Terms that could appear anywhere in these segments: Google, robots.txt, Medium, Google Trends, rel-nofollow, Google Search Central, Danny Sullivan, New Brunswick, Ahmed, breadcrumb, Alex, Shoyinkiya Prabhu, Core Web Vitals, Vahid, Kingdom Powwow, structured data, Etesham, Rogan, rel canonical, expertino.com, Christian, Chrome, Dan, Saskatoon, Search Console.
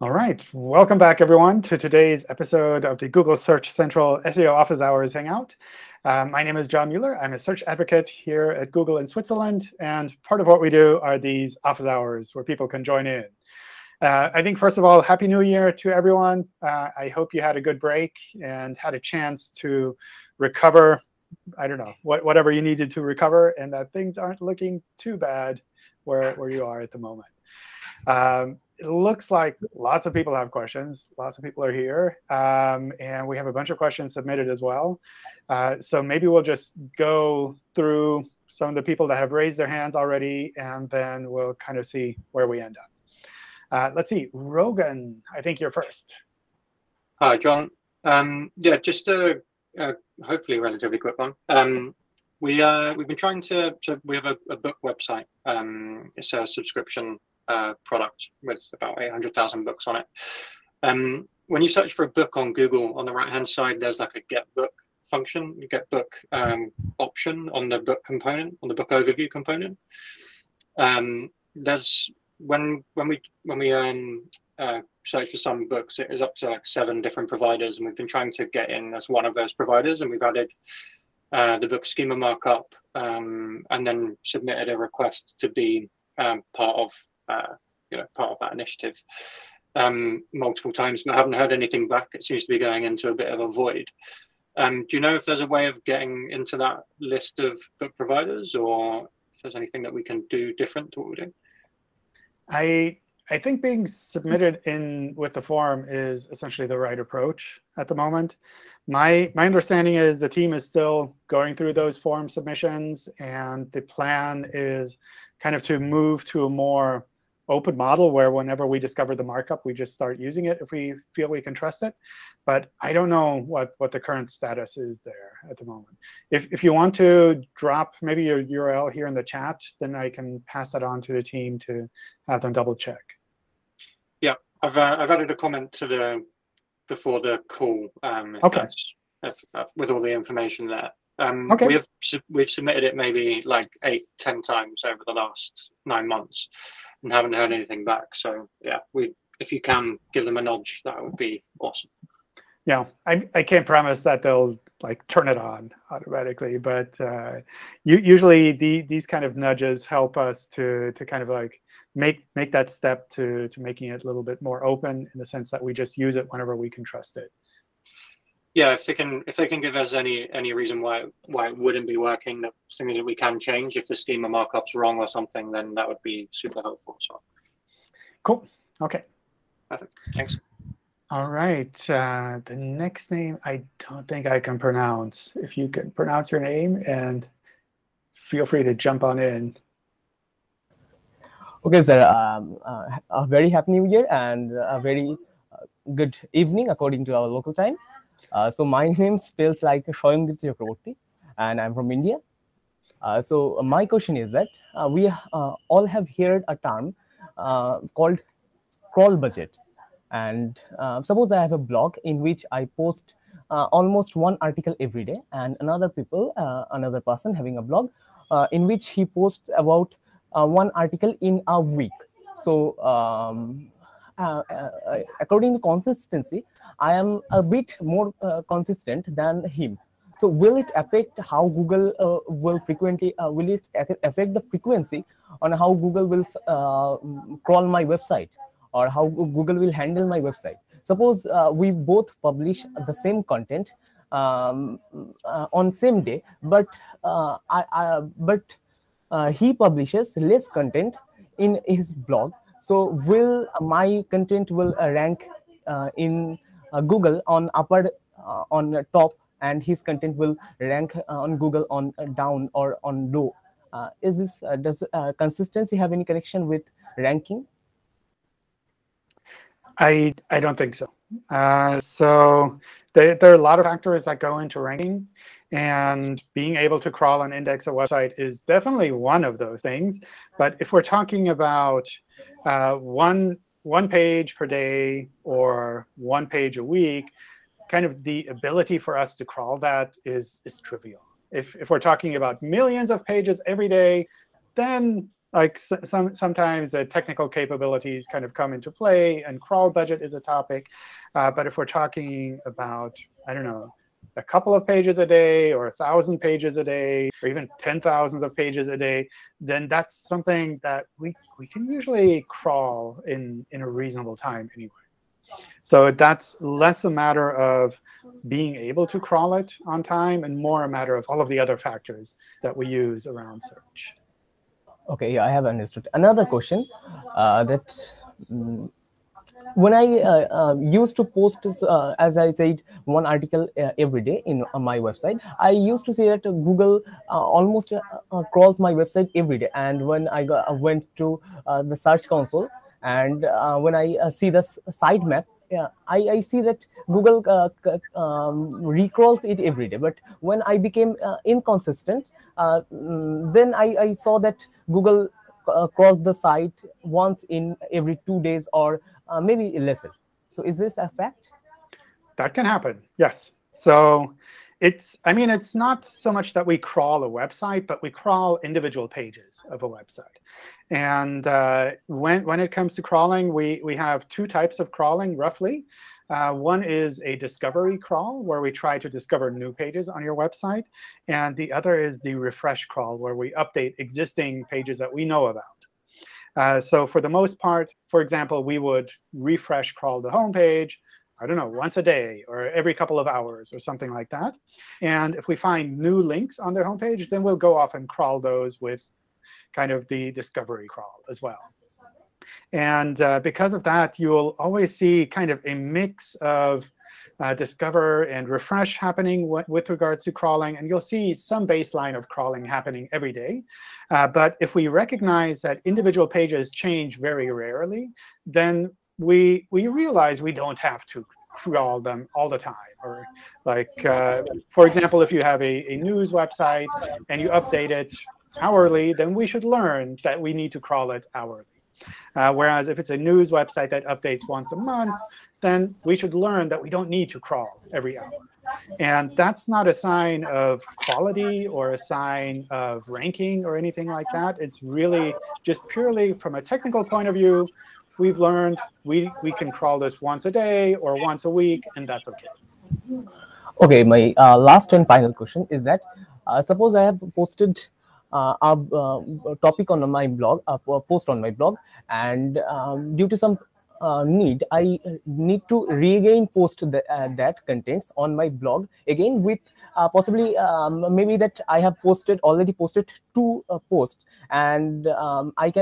All right, welcome back, everyone, to today's episode of the Google Search Central SEO Office Hours Hangout. My name is John Mueller. I'm a search advocate here at Google in Switzerland. And part of what we do are these office hours where people can join in. I think, first of all, Happy New Year to everyone. I hope you had a good break and had a chance to recover, I don't know, whatever you needed to recover, and that things aren't looking too bad where you are at the moment. It looks like lots of people have questions. Lots of people are here. And we have a bunch of questions submitted as well. So maybe we'll just go through some of the people that have raised their hands already, and then we'll kind of see where we end up. Let's see. Rogan, I think you're first. Hi, John. Yeah, just a hopefully relatively quick one. We've been trying to we have a book website. It's a subscription product with about 800,000 books on it. When you search for a book on Google, on the right-hand side, there's like a get book function, you get book option on the book component, on the book overview component. There's when we search for some books, it is up to like 7 different providers, and we've been trying to get in as one of those providers, and we've added the book schema markup, and then submitted a request to be part of part of that initiative multiple times, but I haven't heard anything back. It seems to be going into a bit of a void. Do you know if there's a way of getting into that list of book providers, or if there's anything that we can do different to what we're doing? I think being submitted in with the form is essentially the right approach at the moment. My understanding is the team is still going through those form submissions, and the plan is kind of to move to a more open model where whenever we discover the markup, we just start using it if we feel we can trust it. But I don't know what the current status is there at the moment. If you want to drop maybe your URL here in the chat, then I can pass that on to the team to have them double check. Yeah, I've added a comment to the before the call. OK. With all the information there. Okay. We've submitted it maybe like 8, 10 times over the last 9 months, and haven't heard anything back. So yeah, if you can give them a nudge, that would be awesome. Yeah, I can't promise that they'll like turn it on automatically, but usually these kind of nudges help us to kind of like make that step to making it a little bit more open, in the sense that we just use it whenever we can trust it. Yeah, if they can give us any reason why it wouldn't be working, the things that we can change, if the schema markup's wrong or something, then that would be super helpful. So, cool. Okay. Perfect. Thanks. All right. The next name I don't think I can pronounce. If you can pronounce your name, and feel free to jump on in. Okay, sir. A very happy New Year and a very good evening according to our local time. So my name spells like Shoyinkiya Prabhu, and I'm from India. So my question is that we all have heard a term called crawl budget. And suppose I have a blog in which I post almost 1 article every day, and another person having a blog in which he posts about 1 article in a week. So according to consistency, I am a bit more consistent than him. So will it affect how Google will it affect the frequency on how Google will crawl my website, or how Google will handle my website? Suppose we both publish the same content on same day, but he publishes less content in his blog. So will my content will rank in Google on top, and his content will rank on Google on down or on low? Does consistency have any connection with ranking? I don't think so. So there are a lot of factors that go into ranking, and being able to crawl and index a website is definitely one of those things. But if we're talking about one page per day or 1 page a week, kind of the ability for us to crawl that is trivial. If we're talking about millions of pages every day, then like sometimes the technical capabilities kind of come into play, and crawl budget is a topic. But if we're talking about, I don't know, a couple of pages a day or 1,000 pages a day or even 10,000 of pages a day, then that's something that we can usually crawl in a reasonable time anyway. So that's less a matter of being able to crawl it on time and more a matter of all of the other factors that we use around search. OK, yeah, I have understood. Another question that when I used to post, as I said, one article every day in my website, I used to say that Google almost crawls my website every day. And when I went to the Search Console, and when I see this sitemap, yeah, I see that Google recrawls it every day. But when I became inconsistent, then I saw that Google crawls the site once in every 2 days or maybe lesser. So is this a fact? That can happen, yes. So it's, I mean, it's not so much that we crawl a website, but we crawl individual pages of a website. And when it comes to crawling, we have two types of crawling, roughly. One is a discovery crawl, where we try to discover new pages on your website. And the other is the refresh crawl, where we update existing pages that we know about. So for the most part, for example, we would refresh crawl the home page, I don't know, once a day or every couple of hours or something like that. And if we find new links on their homepage, then we'll go off and crawl those with kind of the discovery crawl as well. And because of that, you'll always see kind of a mix of discover and refresh happening with regards to crawling. And you'll see some baseline of crawling happening every day. But if we recognize that individual pages change very rarely, then we realize we don't have to crawl them all the time. Or like, for example, if you have a news website and you update it hourly, then we should learn that we need to crawl it hourly. Whereas if it's a news website that updates once a month, then we should learn that we don't need to crawl every hour. And that's not a sign of quality or a sign of ranking or anything like that. It's really just purely from a technical point of view, we've learned we can crawl this once a day or once a week, and that's OK. OK, my last and final question is that suppose I have posted a topic on my blog, a post on my blog, and due to some need, I need to regain post that contents on my blog again with possibly maybe that I have already posted two posts, and I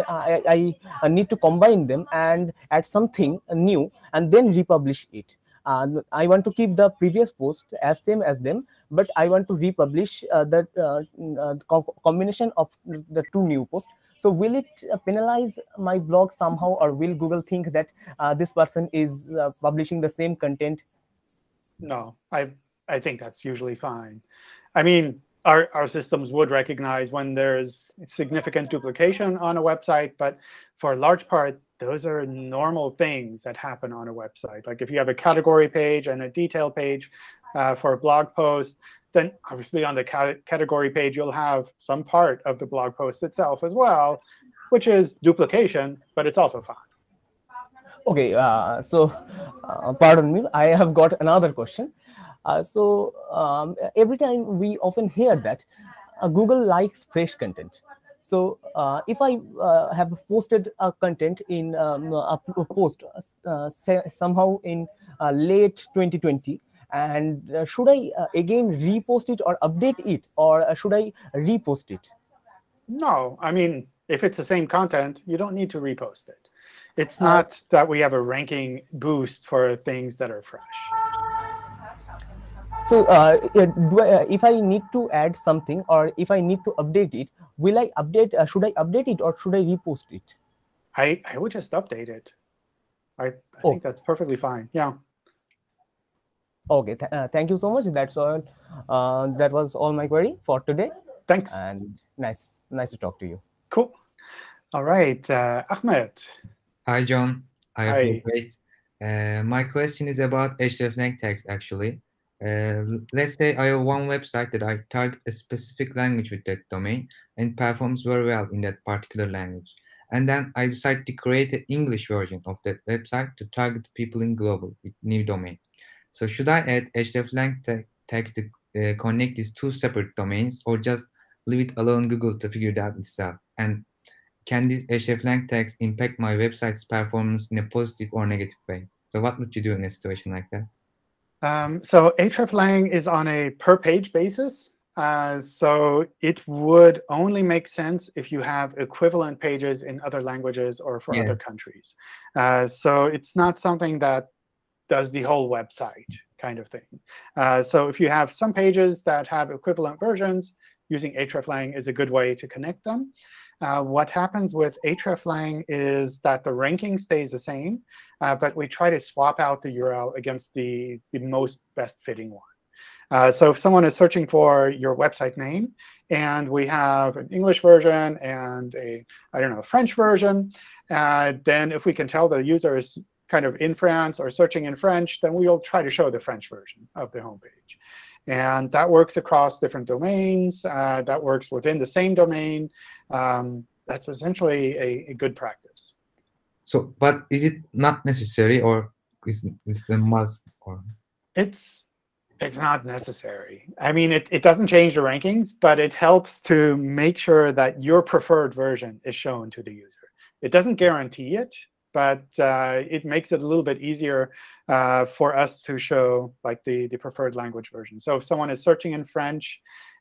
need to combine them and add something new and then republish it. I want to keep the previous post as same as them, but I want to republish the combination of the two new posts. So will it penalize my blog somehow, or will Google think that this person is publishing the same content? No, I think that's usually fine. I mean, our systems would recognize when there's significant duplication on a website, but for a large part, those are normal things that happen on a website. Like if you have a category page and a detail page for a blog post, then obviously on the category page, you'll have some part of the blog post itself as well, which is duplication, but it's also fine. OK, pardon me, I have got another question. Every time we often hear that Google likes fresh content. So if I have posted a content in a post somehow in late 2020, and should I again repost it or update it, or should I repost it? No, I mean, if it's the same content, you don't need to repost it. It's not that we have a ranking boost for things that are fresh. So if I need to add something or if I need to update it, should I update it or should I repost it? I would just update it. I think that's perfectly fine. Yeah. OK, thank you so much. That's all. That was all my query for today. Thanks. And nice to talk to you. Cool. All right, Ahmed. Hi, John. Hi. My question is about hreflang tags, actually. Let's say I have one website that I target a specific language with that domain and performs very well in that particular language. And then I decide to create an English version of that website to target people in global with new domain. So should I add hreflang tags to connect these two separate domains, or just leave it alone Google to figure it out itself? And can these hreflang tags impact my website's performance in a positive or negative way? So what would you do in a situation like that? So hreflang is on a per-page basis. So it would only make sense if you have equivalent pages in other languages or for other countries. So it's not something that does the whole website kind of thing. So if you have some pages that have equivalent versions, using hreflang is a good way to connect them. What happens with hreflang is that the ranking stays the same, but we try to swap out the URL against the most best-fitting one. So if someone is searching for your website name, and we have an English version and a, I don't know, French version, then if we can tell the user is kind of in France or searching in French, then we will try to show the French version of the homepage. And that works across different domains. That works within the same domain. That's essentially a good practice. So, but is it not necessary, or is it a must? Or? It's not necessary. I mean, it doesn't change the rankings, but it helps to make sure that your preferred version is shown to the user. It doesn't guarantee it, but it makes it a little bit easier for us to show like the preferred language version. So if someone is searching in French,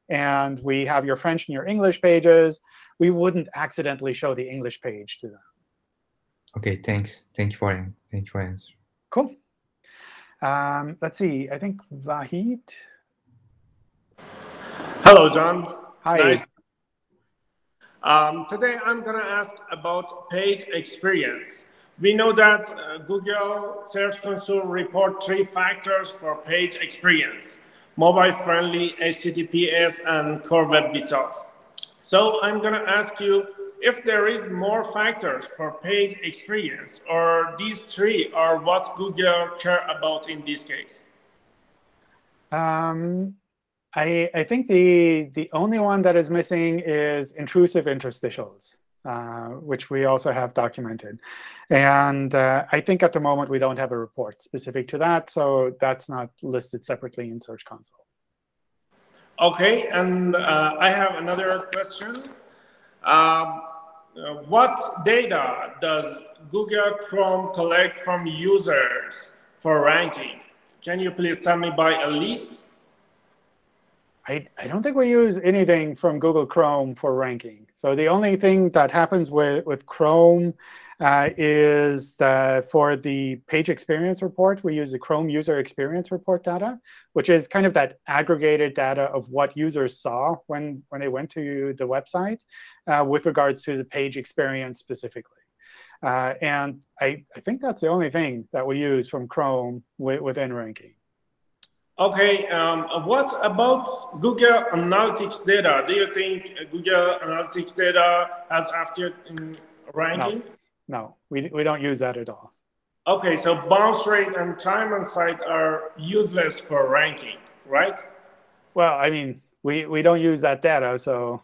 and we have your French and your English pages, we wouldn't accidentally show the English page to them. OK, thanks. Thank you for answering. Cool. Let's see. I think Vahid. Hello, John. Hi. Nice. Today, I'm going to ask about page experience. We know that Google Search Console reports 3 factors for page experience: mobile-friendly, HTTPS, and Core Web Vitals. So I'm going to ask you if there is more factors for page experience, or these 3 are what Google cares about in this case. I think the only one that is missing is intrusive interstitials, which we also have documented. And I think at the moment we don't have a report specific to that, so that's not listed separately in Search Console. OK, and I have another question. What data does Google Chrome collect from users for ranking? Can you please tell me by a list? I don't think we use anything from Google Chrome for ranking. So the only thing that happens with Chrome is that for the page experience report, we use the Chrome user experience report data, which is kind of that aggregated data of what users saw when they went to the website with regards to the page experience specifically. And I think that's the only thing that we use from Chrome within ranking. OK, what about Google Analytics data? Do you think Google Analytics data has after in ranking? No, we don't use that at all. OK, so bounce rate and time on site are useless for ranking, right? Well, I mean, we don't use that data. So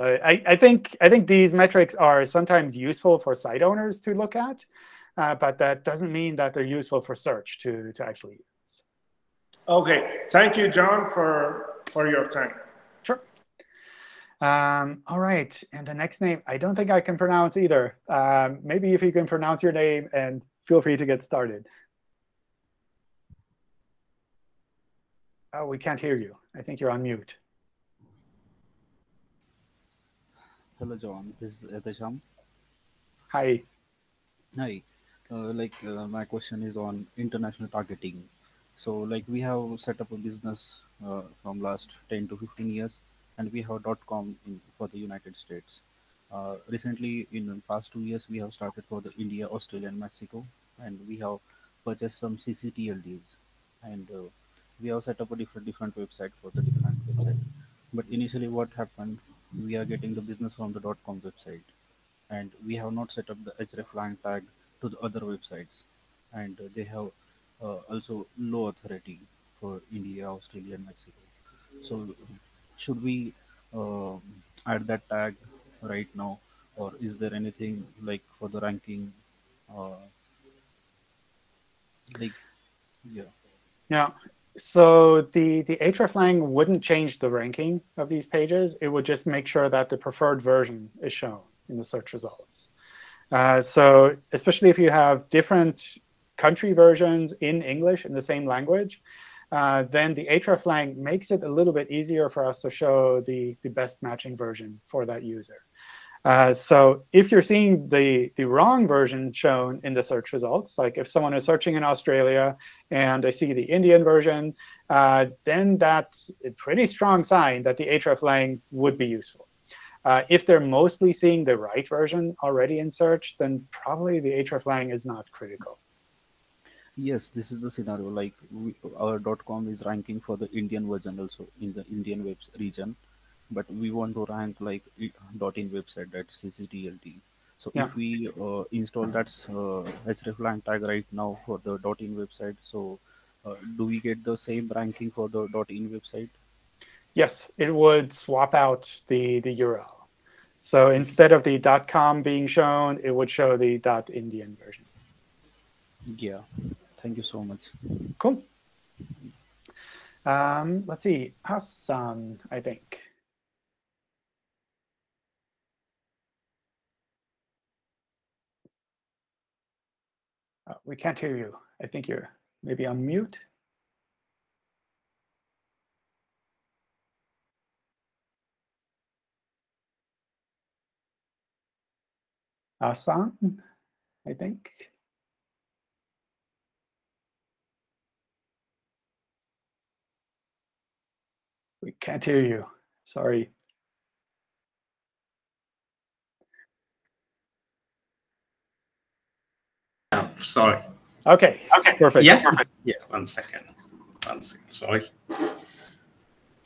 I think these metrics are sometimes useful for site owners to look at, but that doesn't mean that they're useful for search to actually use. OK, thank you, John, for your time. Sure. All right, and the next name, I don't think I can pronounce either. Maybe if you can pronounce your name, and feel free to get started. Oh, we can't hear you. I think you're on mute. Hello, John. This is Etesham. Hi. Hi. My question is on international targeting. So we have set up a business from last 10 to 15 years, and we have .com for the United States. Recently, in the past 2 years, we have started for the India, Australia, and Mexico, and we have purchased some CCTLDs, and we have set up a different website for the different website. But initially, what happened? We are getting the business from the .com website, and we have not set up the hreflang tag to the other websites, and they have also low authority for India, Australia, and Mexico. So should we add that tag right now, or is there anything like for the ranking? So the hreflang wouldn't change the ranking of these pages. It would just make sure that the preferred version is shown in the search results. So especially if you have different country versions in English in the same language, then the hreflang makes it a little bit easier for us to show the best matching version for that user. So if you're seeing the wrong version shown in the search results, like if someone is searching in Australia and they see the Indian version, then that's a pretty strong sign that the hreflang would be useful. If they're mostly seeing the right version already in search, then probably the hreflang is not critical. Yes, this is the scenario. Like our .com is ranking for the Indian version also in the Indian web region. But we want to rank like .in website, that's ccTLT. So if we install that hreflang tag right now for the .in website, so do we get the same ranking for the .in website? Yes, it would swap out the URL. So instead of the .com being shown, it would show the .indian version. Yeah, thank you so much. Cool. Let's see, Hassan, I think. We can't hear you. I think you're maybe on mute. Hassan, I think. We can't hear you. Sorry. Oh, sorry. Okay. Okay. Perfect. Yeah. Perfect. Yeah. One second. Sorry.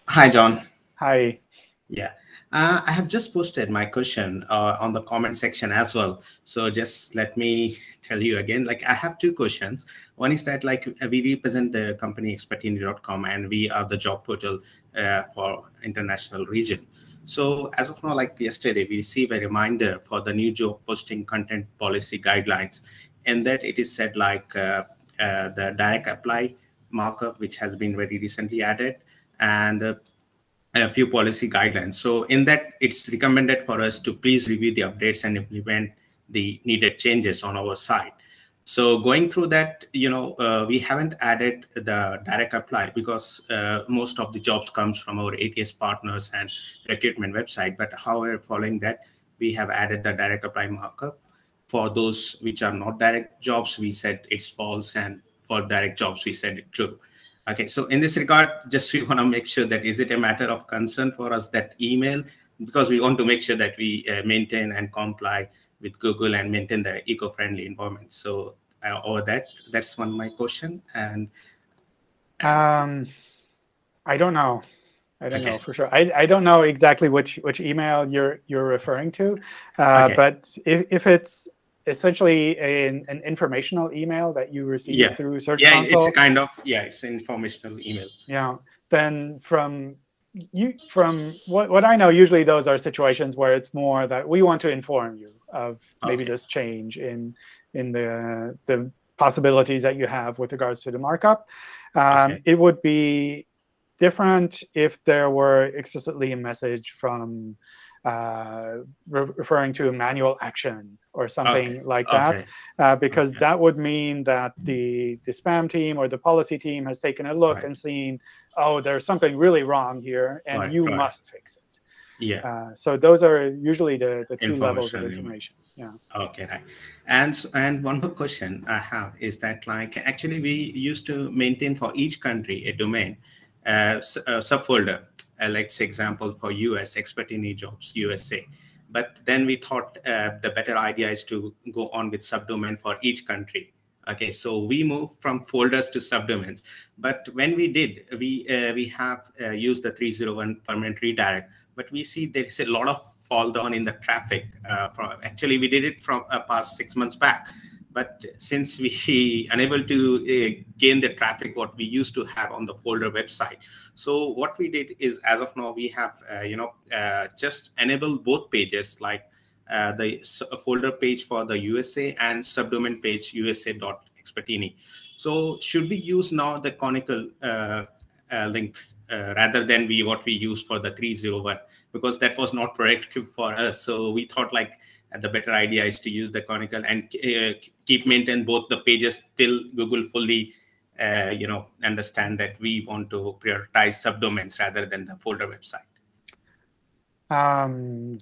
Hi, John. Hi. Yeah. I have just posted my question on the comment section as well. So just let me tell you again. Like I have two questions. One is that like we represent the company expertino.com, and we are the job portal for international region. So as of now, like yesterday, we received a reminder for the new job posting content policy guidelines. And that it is said like the direct apply markup, which has been very recently added, and a few policy guidelines. So in that, it's recommended for us to please review the updates and implement the needed changes on our site. So going through that, you know, we haven't added the direct apply because most of the jobs comes from our ATS partners and recruitment website. But however, following that, we have added the direct apply markup. For those which are not direct jobs, we said it's false, and for direct jobs, we said it true. Okay, so in this regard, just we want to make sure that is it a matter of concern for us that email, because we want to make sure that we maintain and comply with Google and maintain the eco-friendly environment. So over that, that's one of my question. And I don't know. I don't know for sure. I don't know exactly which email you're referring to, but if it's essentially an informational email that you receive through Search Console. Yeah, it's a kind of it's an informational email. Yeah. Then from what I know, usually those are situations where it's more that we want to inform you of maybe this change in the possibilities that you have with regards to the markup. It would be different if there were explicitly a message from referring to a manual action or something like that, because that would mean that the spam team or the policy team has taken a look and seen, oh, there's something really wrong here, and you must fix it. Yeah. So those are usually the two levels of information. Yeah. Okay. Right. And one more question I have is that like actually we used to maintain for each country a domain. Subfolder, let's say example for US expertini jobs USA, but then we thought the better idea is to go on with subdomain for each country. Okay, so we moved from folders to subdomains, but when we did, we have used the 301 permanent redirect, but we see there is a lot of fall down in the traffic. Actually, we did it from past 6 months back. But since we unable to gain the traffic what we used to have on the folder website, so what we did is, as of now, we have just enable both pages, like the folder page for the USA and subdomain page USA.expertini. So should we use now the canonical link rather than what we use for the 301, because that was not productive for us? So we thought like the better idea is to use the canonical and keep maintain both the pages till Google fully understand that we want to prioritize subdomains rather than the folder website.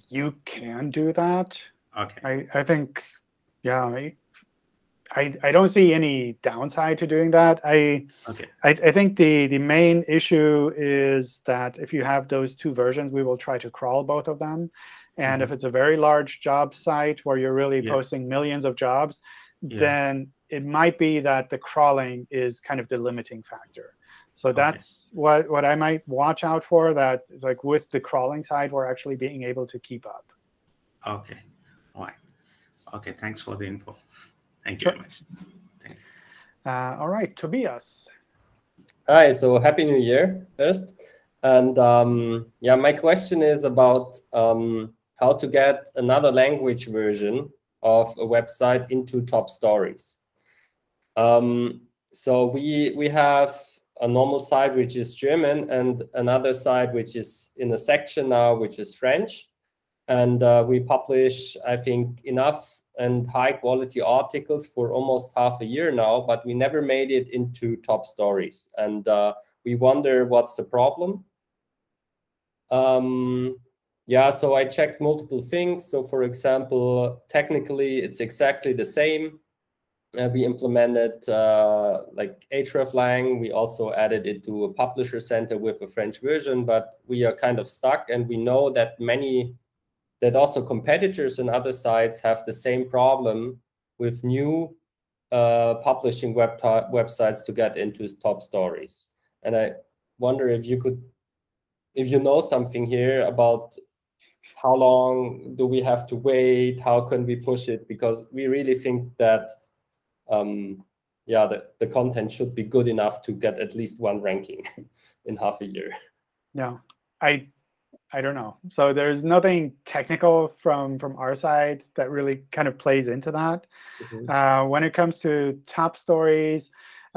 You can do that. Okay. I think, yeah, I don't see any downside to doing that. I think the main issue is that if you have those two versions, we will try to crawl both of them. And if it's a very large job site where you're really posting millions of jobs, then it might be that the crawling is kind of the limiting factor. So that's what I might watch out for, that is like with the crawling side, we're actually being able to keep up. OK. All right. OK, thanks for the info. Thank you very much. Thank you. All right, Tobias. Hi, so Happy New Year first. And yeah, my question is about how to get another language version of a website into top stories. So we have a normal site which is German and another site which is in a section now which is French. And we publish, I think, enough and high quality articles for almost half a year now, but we never made it into top stories. And we wonder what's the problem. Yeah, so I checked multiple things. So for example, technically it's exactly the same. We implemented like hreflang. We also added it to a publisher center with a French version, but we are kind of stuck, and we know that also competitors and other sites have the same problem with new publishing websites to get into top stories. And I wonder if you could, if you know something here about how long do we have to wait? How can we push it? Because we really think that, yeah, the content should be good enough to get at least one ranking in half a year. Yeah, I don't know. So there's nothing technical from our side that really kind of plays into that. When it comes to top stories,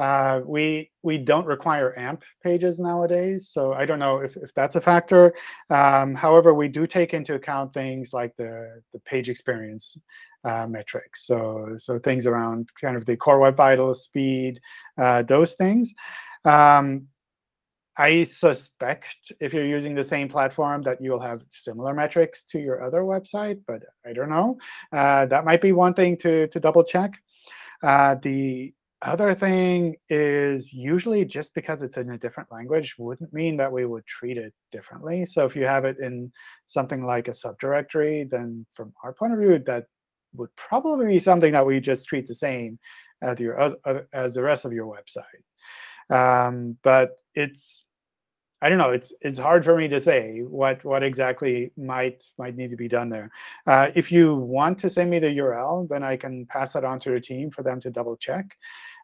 we don't require AMP pages nowadays. So I don't know if that's a factor. However, we do take into account things like the page experience metrics. So things around kind of the Core Web Vitals, speed, those things. I suspect if you're using the same platform that you'll have similar metrics to your other website, but I don't know. That might be one thing to double check. The other thing is usually just because it's in a different language wouldn't mean that we would treat it differently. So if you have it in something like a subdirectory, then from our point of view, that would probably be something that we just treat the same as your as the rest of your website. But it's, I don't know, it's hard for me to say what exactly might need to be done there. If you want to send me the URL, then I can pass that on to the team for them to double check.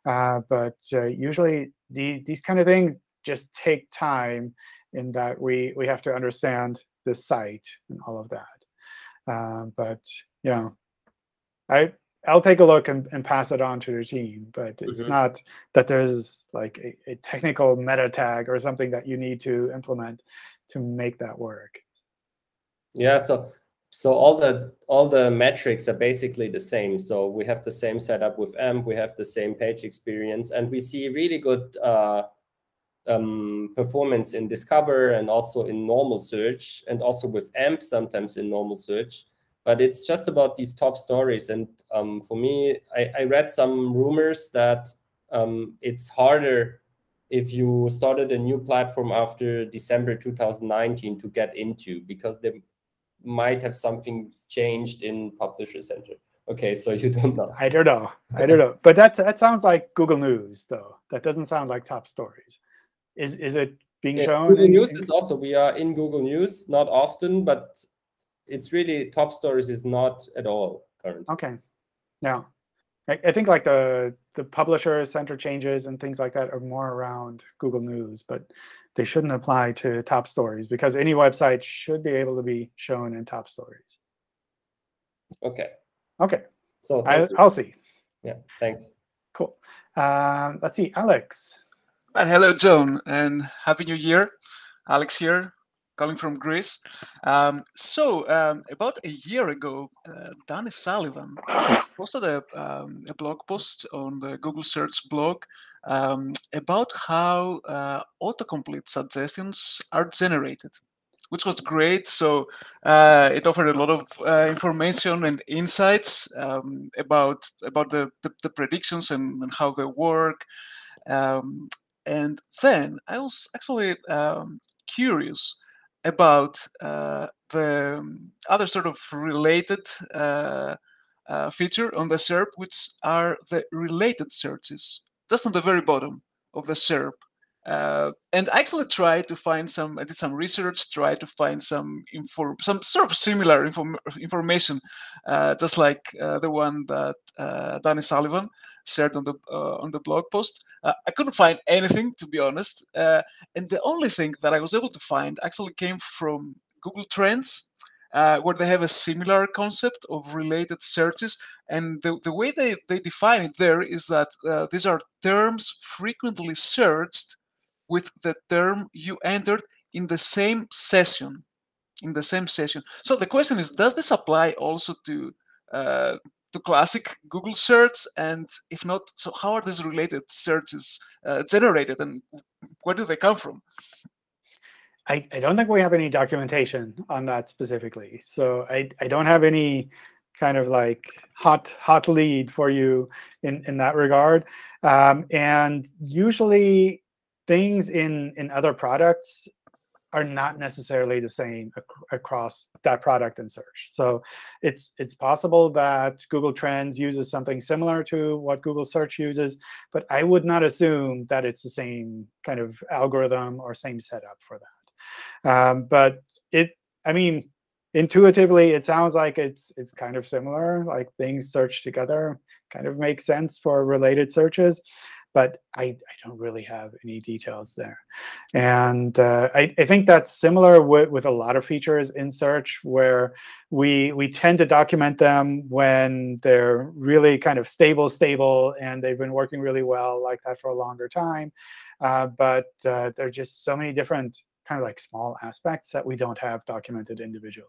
But usually these kind of things just take time in that we have to understand the site and all of that. But yeah, I'll take a look and pass it on to the team, but it's not that there's like a technical meta tag or something that you need to implement to make that work. Yeah, so all the metrics are basically the same. So we have the same setup with AMP, we have the same page experience, and we see really good performance in Discover and also in normal search, and also with AMP sometimes in normal search. But it's just about these top stories. And for me, I read some rumors that it's harder if you started a new platform after December 2019 to get into, because they might have something changed in Publisher Center. OK, so you don't know. I don't know. I don't know. But that sounds like Google News, though. That doesn't sound like top stories. Is it being shown? Google News is also, we are in Google News, not often, but it's really top stories is not at all currently. Okay, yeah, I think like the publisher center changes and things like that are more around Google News, but they shouldn't apply to top stories because any website should be able to be shown in top stories. OK. OK. So I'll see. Yeah, thanks. Cool. Let's see, Alex. And hello, John, and Happy New Year. Alex here, calling from Greece. About a year ago, Danny Sullivan posted a blog post on the Google Search blog about how autocomplete suggestions are generated, which was great. So it offered a lot of information and insights about the predictions and how they work. And then I was actually curious about the other sort of related feature on the SERP, which are the related searches, just on the very bottom of the SERP. And I actually tried to find some, I did some research, tried to find some sort of similar information, just like the one that Danny Sullivan shared on the blog post. I couldn't find anything, to be honest. And the only thing that I was able to find actually came from Google Trends, where they have a similar concept of related searches. And the way they define it there is that these are terms frequently searched with the term you entered in the same session, So the question is, does this apply also to classic Google search? And if not, so how are these related searches generated and where do they come from? I don't think we have any documentation on that specifically. So I don't have any kind of like hot lead for you in that regard. And usually, things in other products are not necessarily the same across that product and search. So it's possible that Google Trends uses something similar to what Google Search uses, but I would not assume that it's the same kind of algorithm or same setup for that. But I mean, intuitively, it sounds like it's kind of similar, like things searched together kind of makes sense for related searches. But I don't really have any details there. And I think that's similar with a lot of features in search, where we tend to document them when they're really kind of stable, and they've been working really well like that for a longer time. But there are just so many different kind of like small aspects that we don't have documented individually.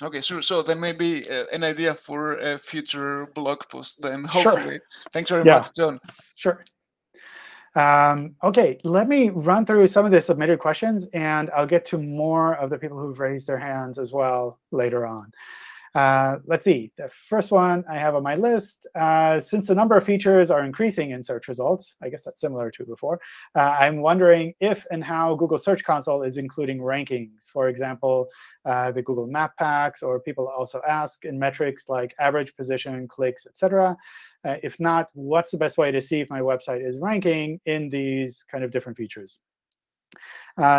OK, sure. So then maybe an idea for a future blog post then, hopefully. Sure. Thanks very much, John. Sure. OK, let me run through some of the submitted questions, and I'll get to more of the people who've raised their hands as well later on. Let's see. The first one I have on my list, since the number of features are increasing in search results, I guess that's similar to before, I'm wondering if and how Google Search Console is including rankings. For example, the Google Map Packs, or people also ask in metrics like average position, clicks, et cetera. If not, what's the best way to see if my website is ranking in these kind of different features?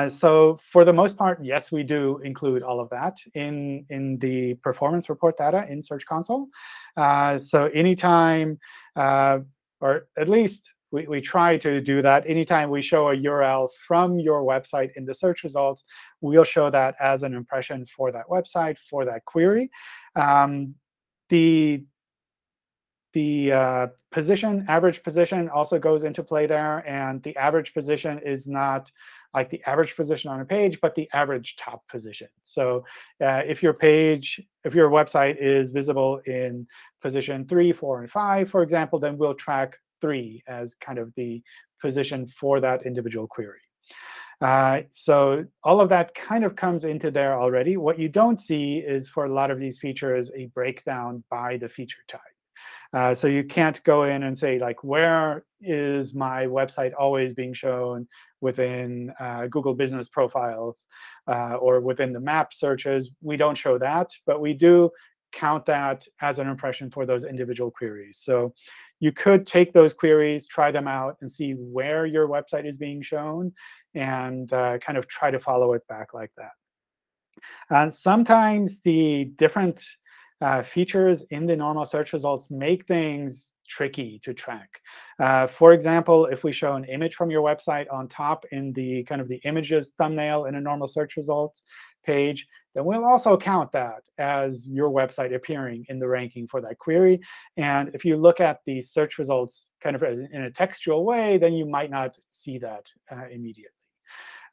So for the most part, yes, we do include all of that in the performance report data in Search Console. So anytime, or at least we try to do that, anytime we show a URL from your website in the search results, we'll show that as an impression for that website, for that query. The position, average position, also goes into play there. And the average position is not like the average position on a page, but the average top position. So if your website is visible in position 3, 4, and 5, for example, then we'll track 3 as kind of the position for that individual query. So all of that kind of comes into there already. What you don't see is, for a lot of these features, a breakdown by the feature type. So you can't go in and say, like, where is my website always being shown within Google Business Profiles or within the map searches? We don't show that, but we do count that as an impression for those individual queries. So you could take those queries, try them out, and see where your website is being shown, and kind of try to follow it back like that. And sometimes the different features in the normal search results make things tricky to track. For example, if we show an image from your website on top in the kind of the images thumbnail in a normal search results page, then we'll also count that as your website appearing in the ranking for that query. And if you look at the search results kind of in a textual way, then you might not see that immediately.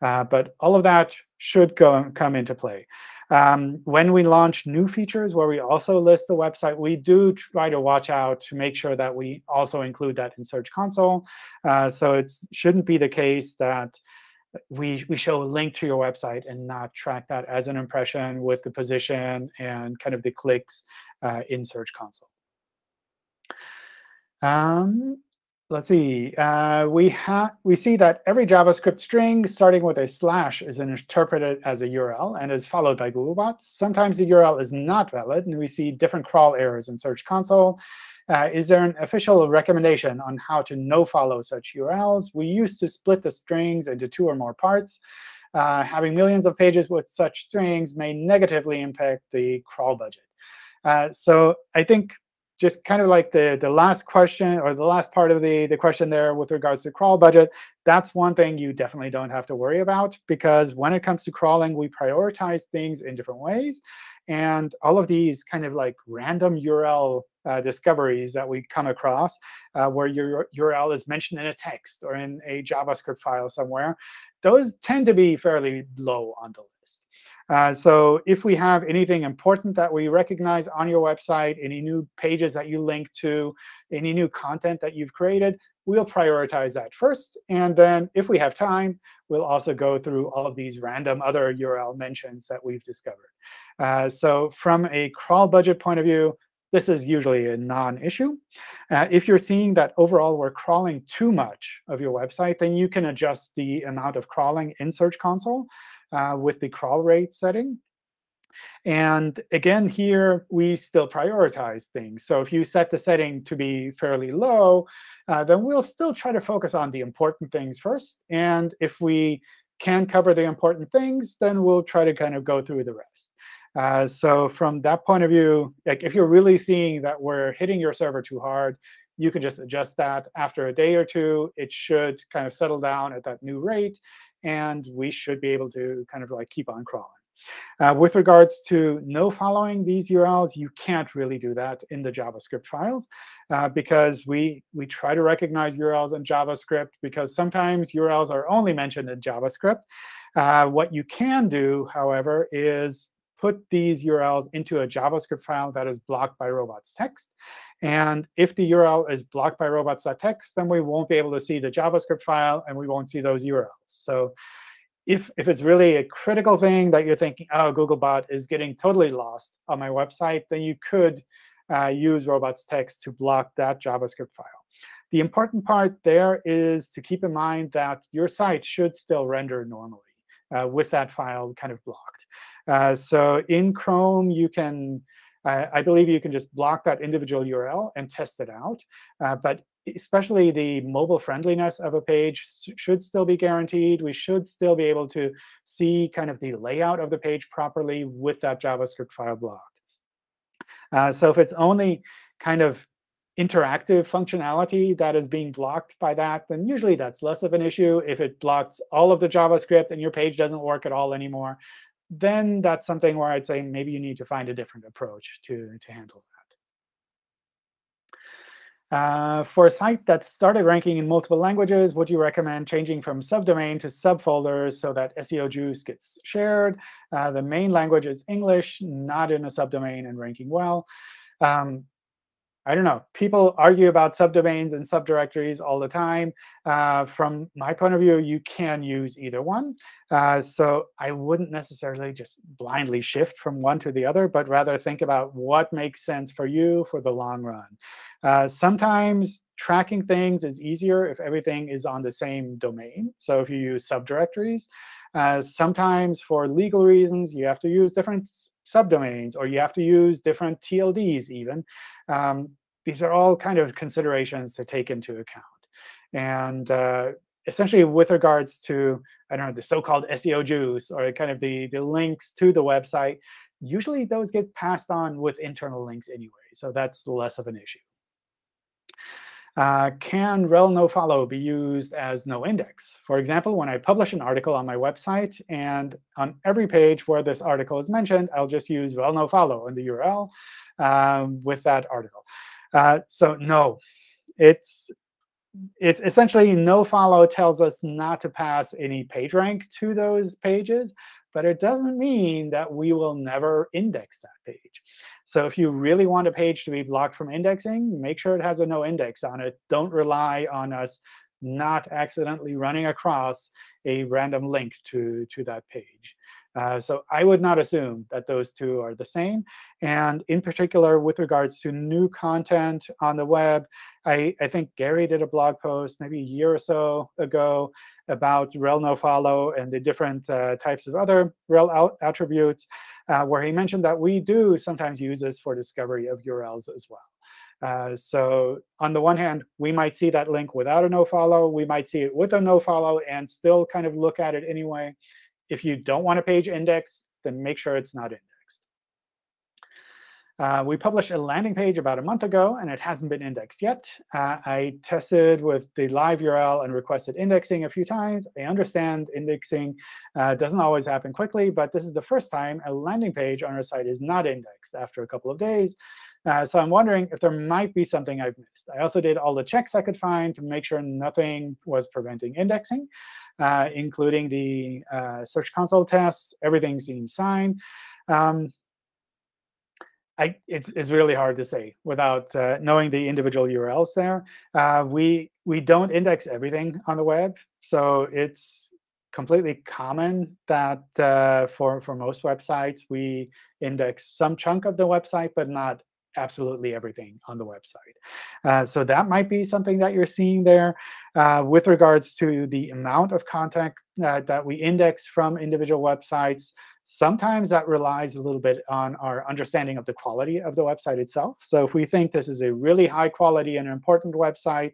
But all of that should come into play. When we launch new features where we also list the website, we do try to watch out to make sure that we also include that in Search Console. So it shouldn't be the case that we show a link to your website and not track that as an impression with the position and kind of the clicks in Search Console. Let's see. We see that every JavaScript string starting with a / is interpreted as a URL and is followed by Googlebots. Sometimes the URL is not valid, and we see different crawl errors in Search Console. Is there an official recommendation on how to no-follow such URLs? We used to split the strings into 2 or more parts. Having millions of pages with such strings may negatively impact the crawl budget. So I think just kind of like the last question or the last part of the question there with regards to crawl budget, that's one thing you definitely don't have to worry about, because when it comes to crawling, we prioritize things in different ways. And all of these kind of like random URL discoveries that we come across where your URL is mentioned in a text or in a JavaScript file somewhere, those tend to be fairly low on the list. So if we have anything important that we recognize on your website, any new pages that you link to, any new content that you've created, we'll prioritize that first. And then if we have time, we'll also go through all of these random other URL mentions that we've discovered. So from a crawl budget point of view, this is usually a non-issue. If you're seeing that overall we're crawling too much of your website, then you can adjust the amount of crawling in Search Console with the crawl rate setting. And again, here we still prioritize things. So if you set the setting to be fairly low, then we'll still try to focus on the important things first. And if we can cover the important things, then we'll try to kind of go through the rest. So from that point of view, like if you're really seeing that we're hitting your server too hard, you can just adjust that after a day or two. It should kind of settle down at that new rate, and we should be able to kind of like keep on crawling. With regards to no following these URLs, you can't really do that in the JavaScript files because we try to recognize URLs in JavaScript because sometimes URLs are only mentioned in JavaScript. What you can do, however, is put these URLs into a JavaScript file that is blocked by robots.txt. And if the URL is blocked by robots.txt, then we won't be able to see the JavaScript file, and we won't see those URLs. So if it's really a critical thing that you're thinking, oh, Googlebot is getting totally lost on my website, then you could use robots.txt to block that JavaScript file. The important part there is to keep in mind that your site should still render normally with that file kind of blocked. So in Chrome, you can, I believe you can just block that individual URL and test it out. But especially the mobile friendliness of a page should still be guaranteed. We should still be able to see kind of the layout of the page properly with that JavaScript file blocked. So if it's only kind of interactive functionality that is being blocked by that, then usually that's less of an issue. If it blocks all of the JavaScript and your page doesn't work at all anymore, then that's something where I'd say maybe you need to find a different approach to handle that. For a site that started ranking in multiple languages, would you recommend changing from subdomain to subfolders so that SEO juice gets shared? The main language is English, not in a subdomain and ranking well. I don't know. People argue about subdomains and subdirectories all the time. From my point of view, you can use either one. So I wouldn't necessarily just blindly shift from one to the other, but rather think about what makes sense for you for the long run. Sometimes tracking things is easier if everything is on the same domain, so if you use subdirectories. Sometimes, for legal reasons, you have to use different subdomains, or you have to use different TLDs even. These are all kind of considerations to take into account. And essentially, with regards to, I don't know, the so-called SEO juice or kind of the links to the website, usually those get passed on with internal links anyway, so that's less of an issue. Can rel-nofollow be used as no index? For example, when I publish an article on my website, and on every page where this article is mentioned, I'll just use rel-nofollow in the URL with that article. So no, it's essentially nofollow tells us not to pass any PageRank to those pages, but it doesn't mean that we will never index that page. So if you really want a page to be blocked from indexing, make sure it has a no index on it. Don't rely on us not accidentally running across a random link to that page. So I would not assume that those two are the same. And in particular, with regards to new content on the web, I think Gary did a blog post maybe a year or so ago about rel-nofollow and the different types of other rel attributes, where he mentioned that we do sometimes use this for discovery of URLs as well. So on the one hand, we might see that link without a nofollow. We might see it with a nofollow and still kind of look at it anyway. If you don't want a page indexed, then make sure it's not indexed. We published a landing page about a month ago, and it hasn't been indexed yet. I tested with the live URL and requested indexing a few times. I understand indexing doesn't always happen quickly, but this is the first time a landing page on our site is not indexed after a couple of days. So I'm wondering if there might be something I've missed. I also did all the checks I could find to make sure nothing was preventing indexing, including the Search Console test. Everything seems fine. It's really hard to say without knowing the individual URLs there. We don't index everything on the web, so it's completely common that for most websites we index some chunk of the website, but not absolutely everything on the website. So that might be something that you're seeing there. With regards to the amount of content that we index from individual websites, sometimes that relies a little bit on our understanding of the quality of the website itself. So if we think this is a really high quality and important website,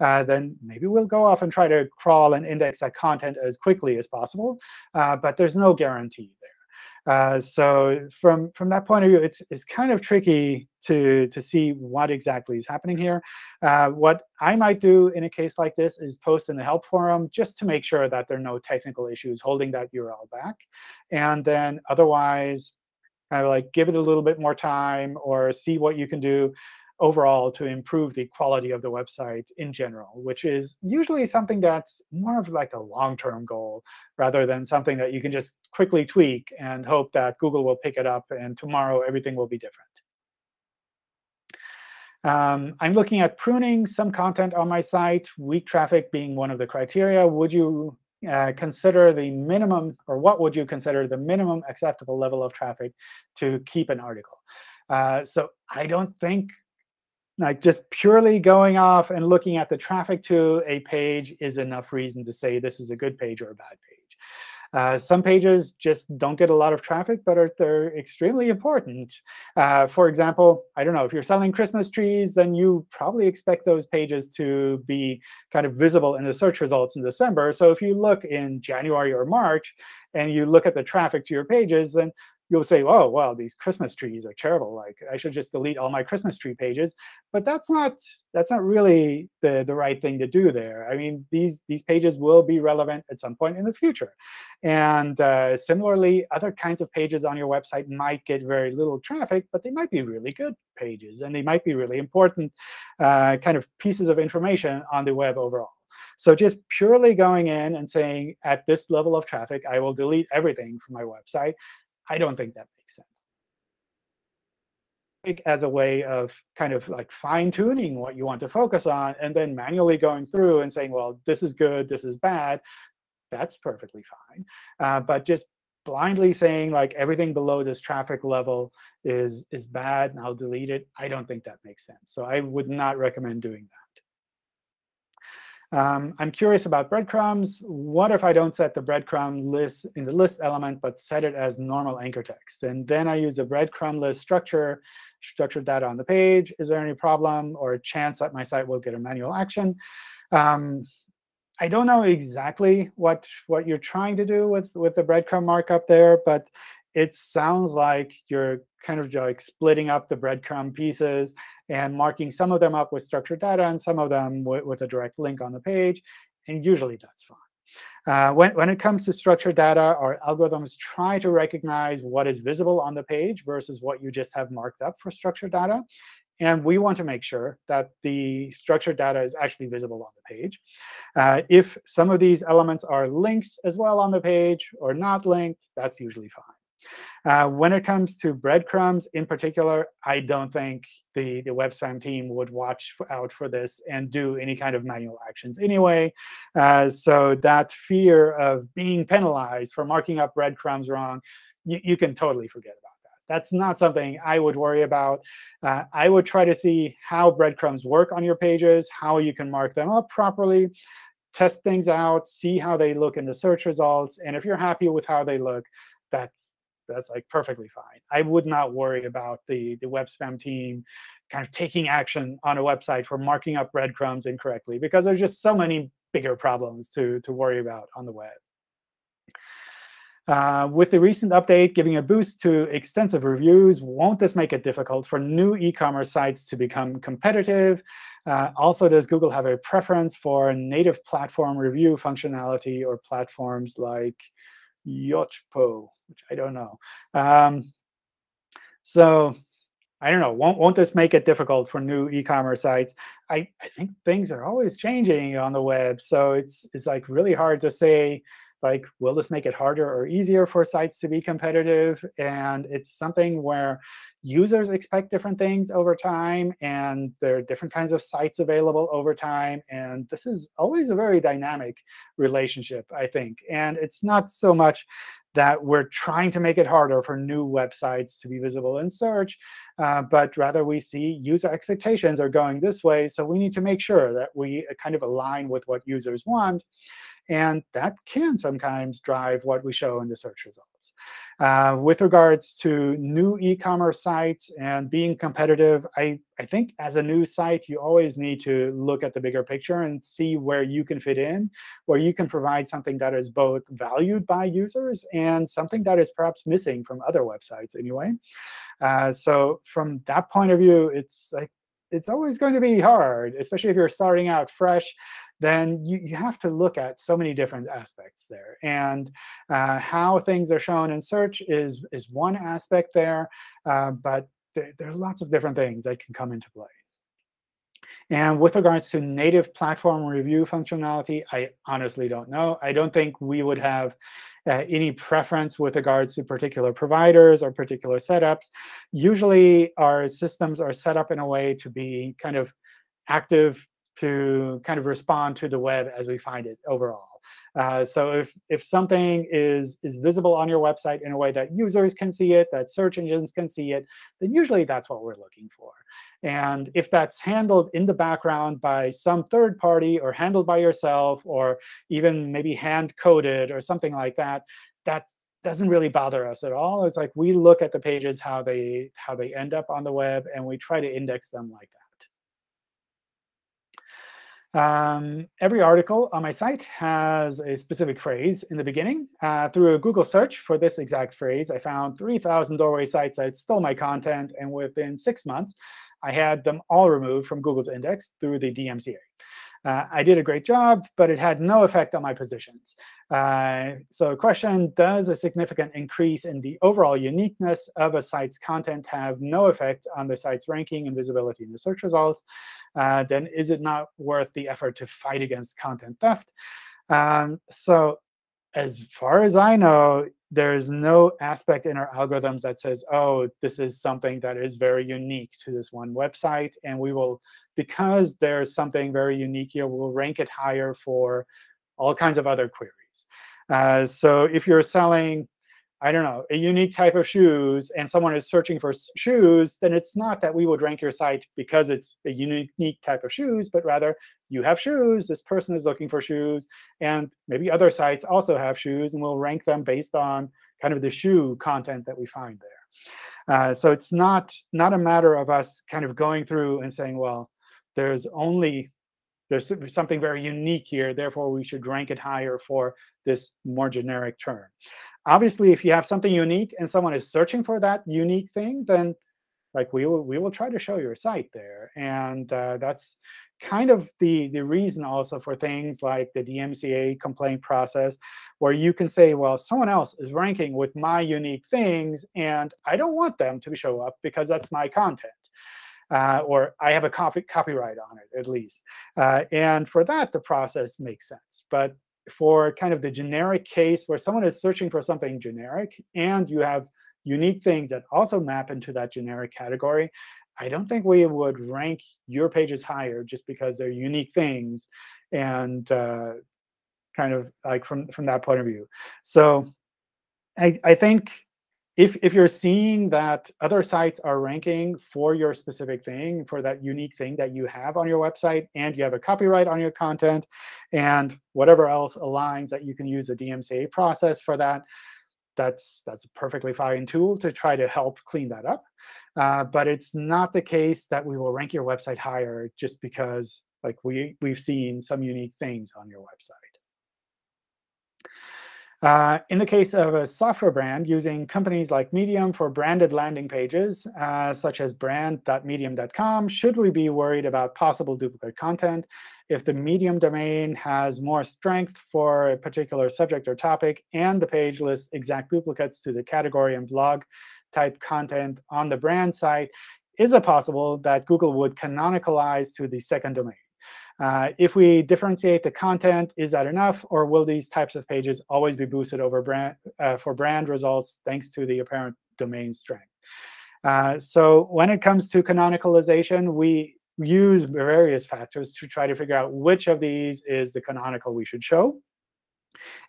then maybe we'll go off and try to crawl and index that content as quickly as possible. But there's no guarantee there. So from that point of view, it's kind of tricky to see what exactly is happening here. What I might do in a case like this is post in the help forum just to make sure that there are no technical issues holding that URL back. And then otherwise, kind of like give it a little bit more time or see what you can do overall to improve the quality of the website in general, which is usually something that's more of like a long-term goal rather than something that you can just quickly tweak and hope that Google will pick it up and tomorrow everything will be different. I'm looking at pruning some content on my site, weak traffic being one of the criteria. Would you consider the minimum, or what would you consider the minimum acceptable level of traffic to keep an article? So I don't think like just purely going off and looking at the traffic to a page is enough reason to say this is a good page or a bad page. Some pages just don't get a lot of traffic, but they're extremely important. For example, I don't know, if you're selling Christmas trees, then you probably expect those pages to be kind of visible in the search results in December. So if you look in January or March and you look at the traffic to your pages, then you'll say, oh, well, these Christmas trees are terrible. Like, I should just delete all my Christmas tree pages. But that's not really the right thing to do there. I mean, these pages will be relevant at some point in the future. And similarly, other kinds of pages on your website might get very little traffic, but they might be really good pages. And they might be really important kind of pieces of information on the web overall. So just purely going in and saying, at this level of traffic, I will delete everything from my website, I don't think that makes sense. As a way of kind of like fine-tuning what you want to focus on and then manually going through and saying, well, this is good, this is bad, that's perfectly fine. But just blindly saying like everything below this traffic level is bad and I'll delete it, I don't think that makes sense. So I would not recommend doing that. I'm curious about breadcrumbs. What if I don't set the breadcrumb list in the list element, but set it as normal anchor text? And then I use the breadcrumb list structured data on the page. Is there any problem or a chance that my site will get a manual action? I don't know exactly what you're trying to do with the breadcrumb markup there, but it sounds like you're kind of like splitting up the breadcrumb pieces and marking some of them up with structured data and some of them with a direct link on the page. And usually that's fine. When it comes to structured data, our algorithms try to recognize what is visible on the page versus what you just have marked up for structured data. And we want to make sure that the structured data is actually visible on the page. If some of these elements are linked as well on the page or not linked, that's usually fine. When it comes to breadcrumbs in particular, I don't think the web spam team would watch out for this and do any kind of manual actions anyway. So that fear of being penalized for marking up breadcrumbs wrong, you can totally forget about that. That's not something I would worry about. I would try to see how breadcrumbs work on your pages, how you can mark them up properly, test things out, see how they look in the search results. And if you're happy with how they look, that's like perfectly fine. I would not worry about the web spam team kind of taking action on a website for marking up breadcrumbs incorrectly, because there's just so many bigger problems to worry about on the web. With the recent update giving a boost to extensive reviews, won't this make it difficult for new e-commerce sites to become competitive? Also, does Google have a preference for native platform review functionality or platforms like Yochpo, which I don't know. So I don't know. Won't this make it difficult for new e-commerce sites? I think things are always changing on the web, so it's like really hard to say, like, will this make it harder or easier for sites to be competitive? And it's something where users expect different things over time, and there are different kinds of sites available over time. And this is always a very dynamic relationship, I think. And it's not so much that we're trying to make it harder for new websites to be visible in search, but rather we see user expectations are going this way. So we need to make sure that we kind of align with what users want. And that can sometimes drive what we show in the search results. With regards to new e-commerce sites and being competitive, I think as a new site, you always need to look at the bigger picture and see where you can fit in, where you can provide something that is both valued by users and something that is perhaps missing from other websites anyway. So from that point of view, it's always going to be hard, especially if you're starting out fresh. Then you have to look at so many different aspects there. And how things are shown in search is one aspect there. But there are lots of different things that can come into play. And with regards to native platform review functionality, I honestly don't know. I don't think we would have any preference with regards to particular providers or particular setups. Usually, our systems are set up in a way to be kind of active, to kind of respond to the web as we find it overall. So if something is visible on your website in a way that users can see it, that search engines can see it, then usually that's what we're looking for. And if that's handled in the background by some third party or handled by yourself or even maybe hand-coded or something like that, that's doesn't really bother us at all. It's like we look at the pages, how they end up on the web, and we try to index them like that. Every article on my site has a specific phrase in the beginning. Through a Google search for this exact phrase, I found 3,000 doorway sites that stole my content. And within 6 months, I had them all removed from Google's index through the DMCA. I did a great job, but it had no effect on my positions. So question, does a significant increase in the overall uniqueness of a site's content have no effect on the site's ranking and visibility in the search results? Then is it not worth the effort to fight against content theft? So as far as I know, there is no aspect in our algorithms that says, oh, this is something that is very unique to this one website. And we will, because there's something very unique here, we'll rank it higher for all kinds of other queries. So if you're selling, I don't know, a unique type of shoes and someone is searching for shoes, then it's not that we would rank your site because it's a unique type of shoes, but rather you have shoes, this person is looking for shoes, and maybe other sites also have shoes, and we'll rank them based on kind of the shoe content that we find there. So it's not a matter of us kind of going through and saying, well, there's something very unique here, therefore we should rank it higher for this more generic term. Obviously, if you have something unique and someone is searching for that unique thing, then like we will try to show your site there. And that's kind of the reason also for things like the DMCA complaint process, where you can say, well, someone else is ranking with my unique things, and I don't want them to show up because that's my content. Or I have a copyright on it, at least. And for that, the process makes sense. But for kind of the generic case where someone is searching for something generic and you have unique things that also map into that generic category, I don't think we would rank your pages higher just because they're unique things and kind of like from that point of view. So I think if you're seeing that other sites are ranking for your specific thing, for that unique thing that you have on your website, and you have a copyright on your content, and whatever else aligns that you can use the DMCA process for that, that's a perfectly fine tool to try to help clean that up. But it's not the case that we will rank your website higher just because like we've seen some unique things on your website. In the case of a software brand, using companies like Medium for branded landing pages, such as brand.medium.com, should we be worried about possible duplicate content? If the Medium domain has more strength for a particular subject or topic, and the page lists exact duplicates to the category and blog-type content on the brand site, is it possible that Google would canonicalize to the second domain? If we differentiate the content, is that enough? Or will these types of pages always be boosted over brand, for brand results thanks to the apparent domain strength? So when it comes to canonicalization, we use various factors to try to figure out which of these is the canonical we should show,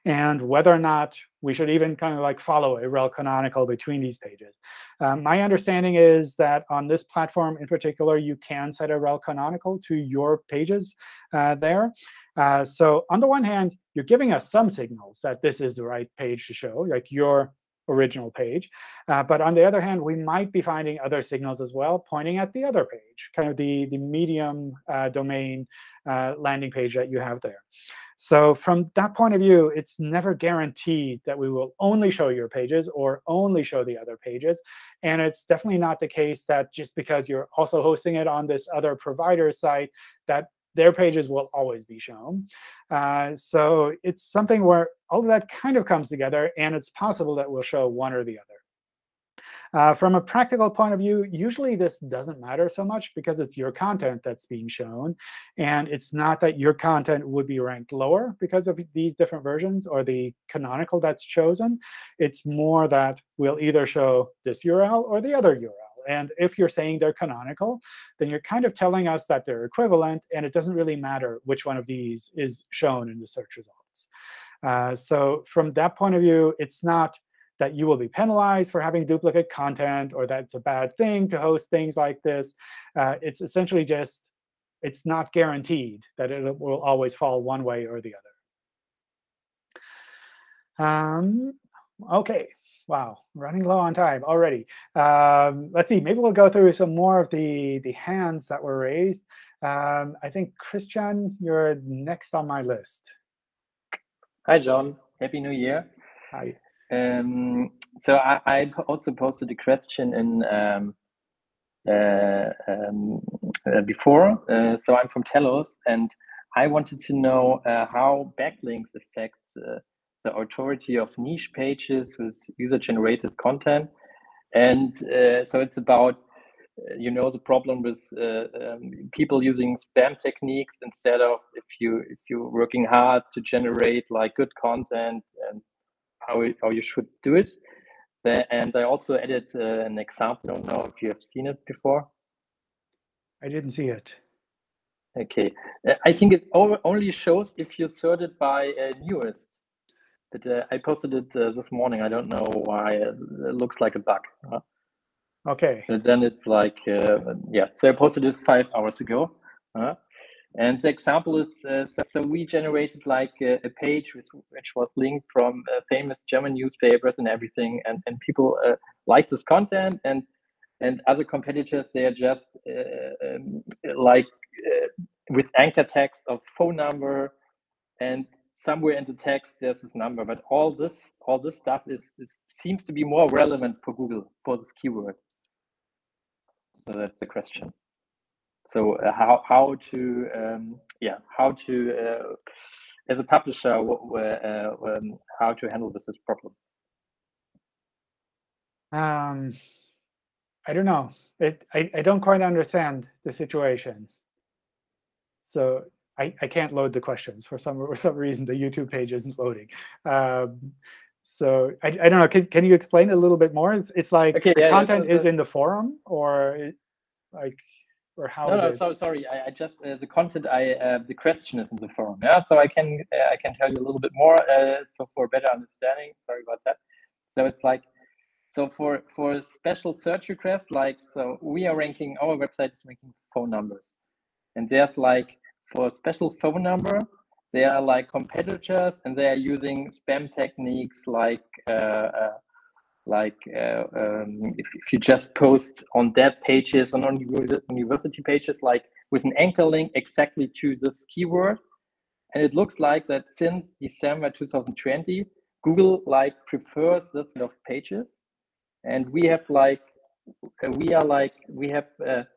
and whether or not we should even kind of like follow a rel canonical between these pages. My understanding is that on this platform in particular, you can set a rel canonical to your pages there. So on the one hand, you're giving us some signals that this is the right page to show, like your original page. But on the other hand, we might be finding other signals as well pointing at the other page, kind of the Medium domain landing page that you have there. So from that point of view, it's never guaranteed that we will only show your pages or only show the other pages. And it's definitely not the case that just because you're also hosting it on this other provider's site, that their pages will always be shown. So it's something where all of that kind of comes together, and it's possible that we'll show one or the other. From a practical point of view, usually this doesn't matter so much because it's your content that's being shown. And it's not that your content would be ranked lower because of these different versions or the canonical that's chosen. It's more that we'll either show this URL or the other URL. And if you're saying they're canonical, then you're kind of telling us that they're equivalent, and it doesn't really matter which one of these is shown in the search results. So from that point of view, it's not that you will be penalized for having duplicate content or that it's a bad thing to host things like this. It's essentially just it's not guaranteed that it will always fall one way or the other. OK. Wow, running low on time already. Let's see. Maybe we'll go through some more of the hands that were raised. I think, Christian, you're next on my list. Hi, John. Happy New Year. Hi. So I also posted a question in before. So I'm from Telos, and I wanted to know how backlinks affect the authority of niche pages with user-generated content. And so it's about, you know, the problem with people using spam techniques instead of if you're working hard to generate like good content and how you should do it. And I also added an example. I don't know if you have seen it before. I didn't see it. OK. I think it only shows if you sort it by newest. But I posted it this morning. I don't know why. It looks like a bug. Huh? OK. And then it's like, yeah. So I posted it 5 hours ago. And the example is, so we generated like a page which was linked from famous German newspapers and everything, and people like this content, and other competitors, they are just with anchor text of phone number, and somewhere in the text there's this number, but all this stuff is seems to be more relevant for Google for this keyword. So that's the question. So how to as a publisher how to handle this problem? I don't know. I don't quite understand the situation. So I can't load the questions for some reason. The YouTube page isn't loading. So I don't know. Can you explain it a little bit more? It's like, okay, yeah, content is in the forum, or it, like, or how? No, so sorry. I just the content. The question is in the forum. Yeah. So I can tell you a little bit more. So for better understanding. Sorry about that. So it's like. So for a special search request, like, so we are ranking, our website is ranking phone numbers. And there's like, for a special phone number, there are like competitors and they are using spam techniques if you just post on dev pages and on university pages, like with an anchor link exactly to this keyword. And it looks like that since December 2020, Google like prefers this kind of pages. And we have like, we have the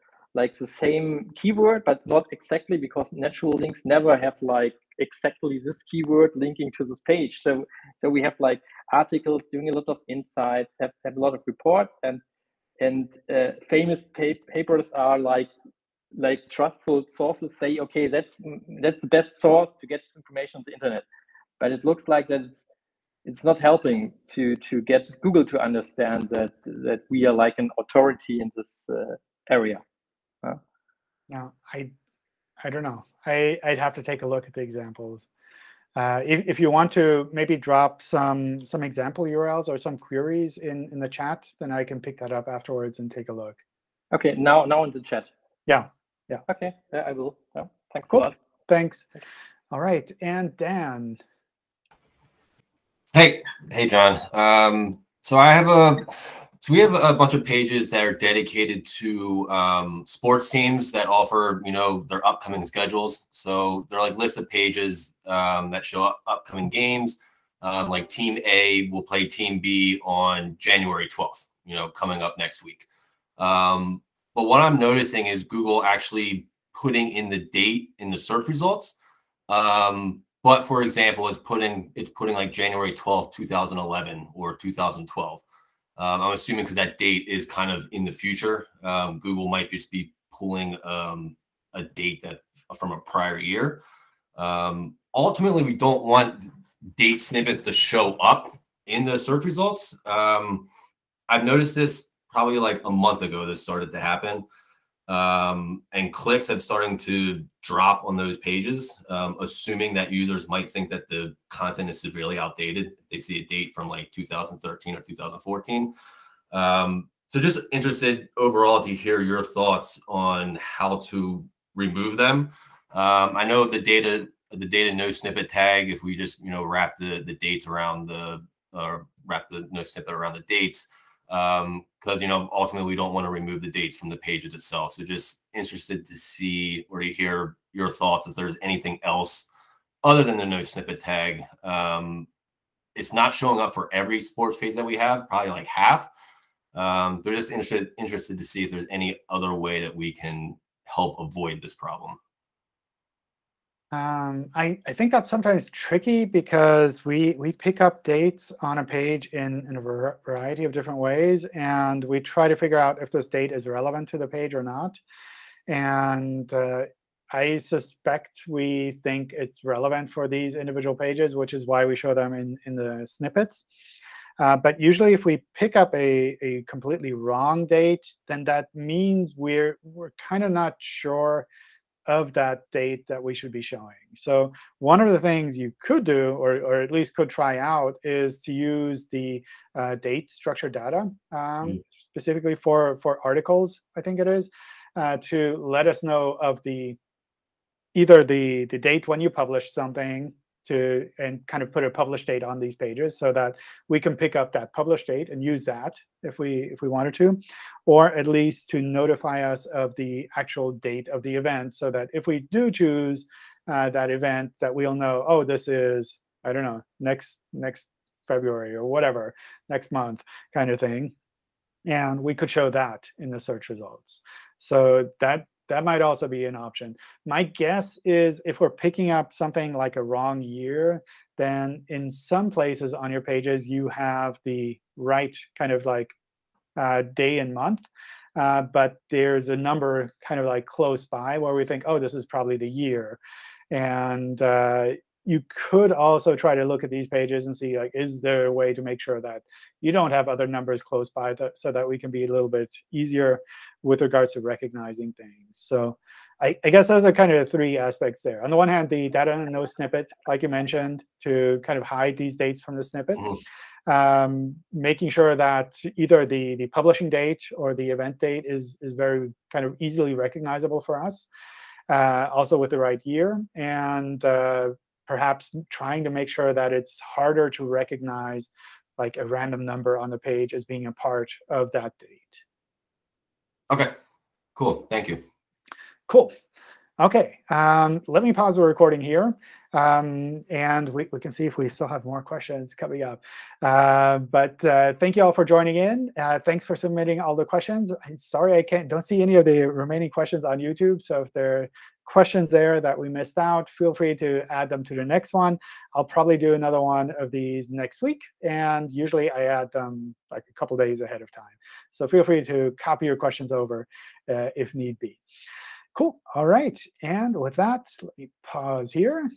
same keyword, but not exactly, because natural links never have like exactly this keyword linking to this page. So we have like articles doing a lot of insights, have a lot of reports, and famous papers are like trustful sources say, okay, that's the best source to get this information on the internet. But it looks like that it's not helping to get Google to understand that we are like an authority in this area. No, I don't know. I'd have to take a look at the examples. If you want to maybe drop some example URLs or some queries in the chat, then I can pick that up afterwards and take a look. Okay, now in the chat. Yeah. Okay, yeah, I will. Yeah. Thanks a lot. Thanks. All right, and Dan. Hey, John. So we have a bunch of pages that are dedicated to sports teams that offer, you know, their upcoming schedules. So they're like lists of pages that show up upcoming games. Like Team A will play Team B on January 12th, you know, coming up next week. But what I'm noticing is Google actually putting in the date in the search results. But for example, it's putting like January 12th, 2011 or 2012. I'm assuming because that date is kind of in the future. Google might just be pulling a date that from a prior year. Ultimately, we don't want date snippets to show up in the search results. I've noticed this probably like a month ago. This started to happen. And clicks have starting to drop on those pages, assuming that users might think that the content is severely outdated. They see a date from like 2013 or 2014. So just interested overall to hear your thoughts on how to remove them. I know the data no snippet tag, if we just, you know, wrap the no snippet around the dates, because, you know, ultimately we don't want to remove the dates from the page itself. So just interested to see or to hear your thoughts if there's anything else other than the no snippet tag. It's not showing up for every sports page that we have, probably like half. They're just interested to see if there's any other way that we can help avoid this problem. I think that's sometimes tricky because we pick up dates on a page in a variety of different ways, and we try to figure out if this date is relevant to the page or not. And I suspect we think it's relevant for these individual pages, which is why we show them in the snippets. But usually, if we pick up a completely wrong date, then that means we're kind of not sure of that date that we should be showing. So one of the things you could do, or at least could try out, is to use the date structured data, specifically for articles, I think it is, to let us know of either the date when you published something, and kind of put a publish date on these pages so that we can pick up that publish date and use that if we wanted to, or at least to notify us of the actual date of the event so that if we do choose that event that we'll know, oh, this is, I don't know, next February or whatever, next month kind of thing. And we could show that in the search results. So that might also be an option. My guess is if we're picking up something like a wrong year, then in some places on your pages, you have the right kind of like day and month. But there's a number kind of like close by where we think, oh, this is probably the year. And you could also try to look at these pages and see, like, is there a way to make sure that you don't have other numbers close by that, so that we can be a little bit easier with regards to recognizing things. So I guess those are kind of the three aspects there. On the one hand, the data and no snippet, like you mentioned, to kind of hide these dates from the snippet. Mm-hmm. Making sure that either the publishing date or the event date is very kind of easily recognizable for us, also with the right year, and perhaps trying to make sure that it's harder to recognize like a random number on the page as being a part of that date. OK, cool. Thank you. Cool. OK, let me pause the recording here. And we can see if we still have more questions coming up. But thank you all for joining in. Thanks for submitting all the questions. I'm sorry I don't see any of the remaining questions on YouTube. So if there are questions there that we missed out, feel free to add them to the next one. I'll probably do another one of these next week. And usually I add them like a couple days ahead of time. So feel free to copy your questions over if need be. Cool. All right. And with that, let me pause here.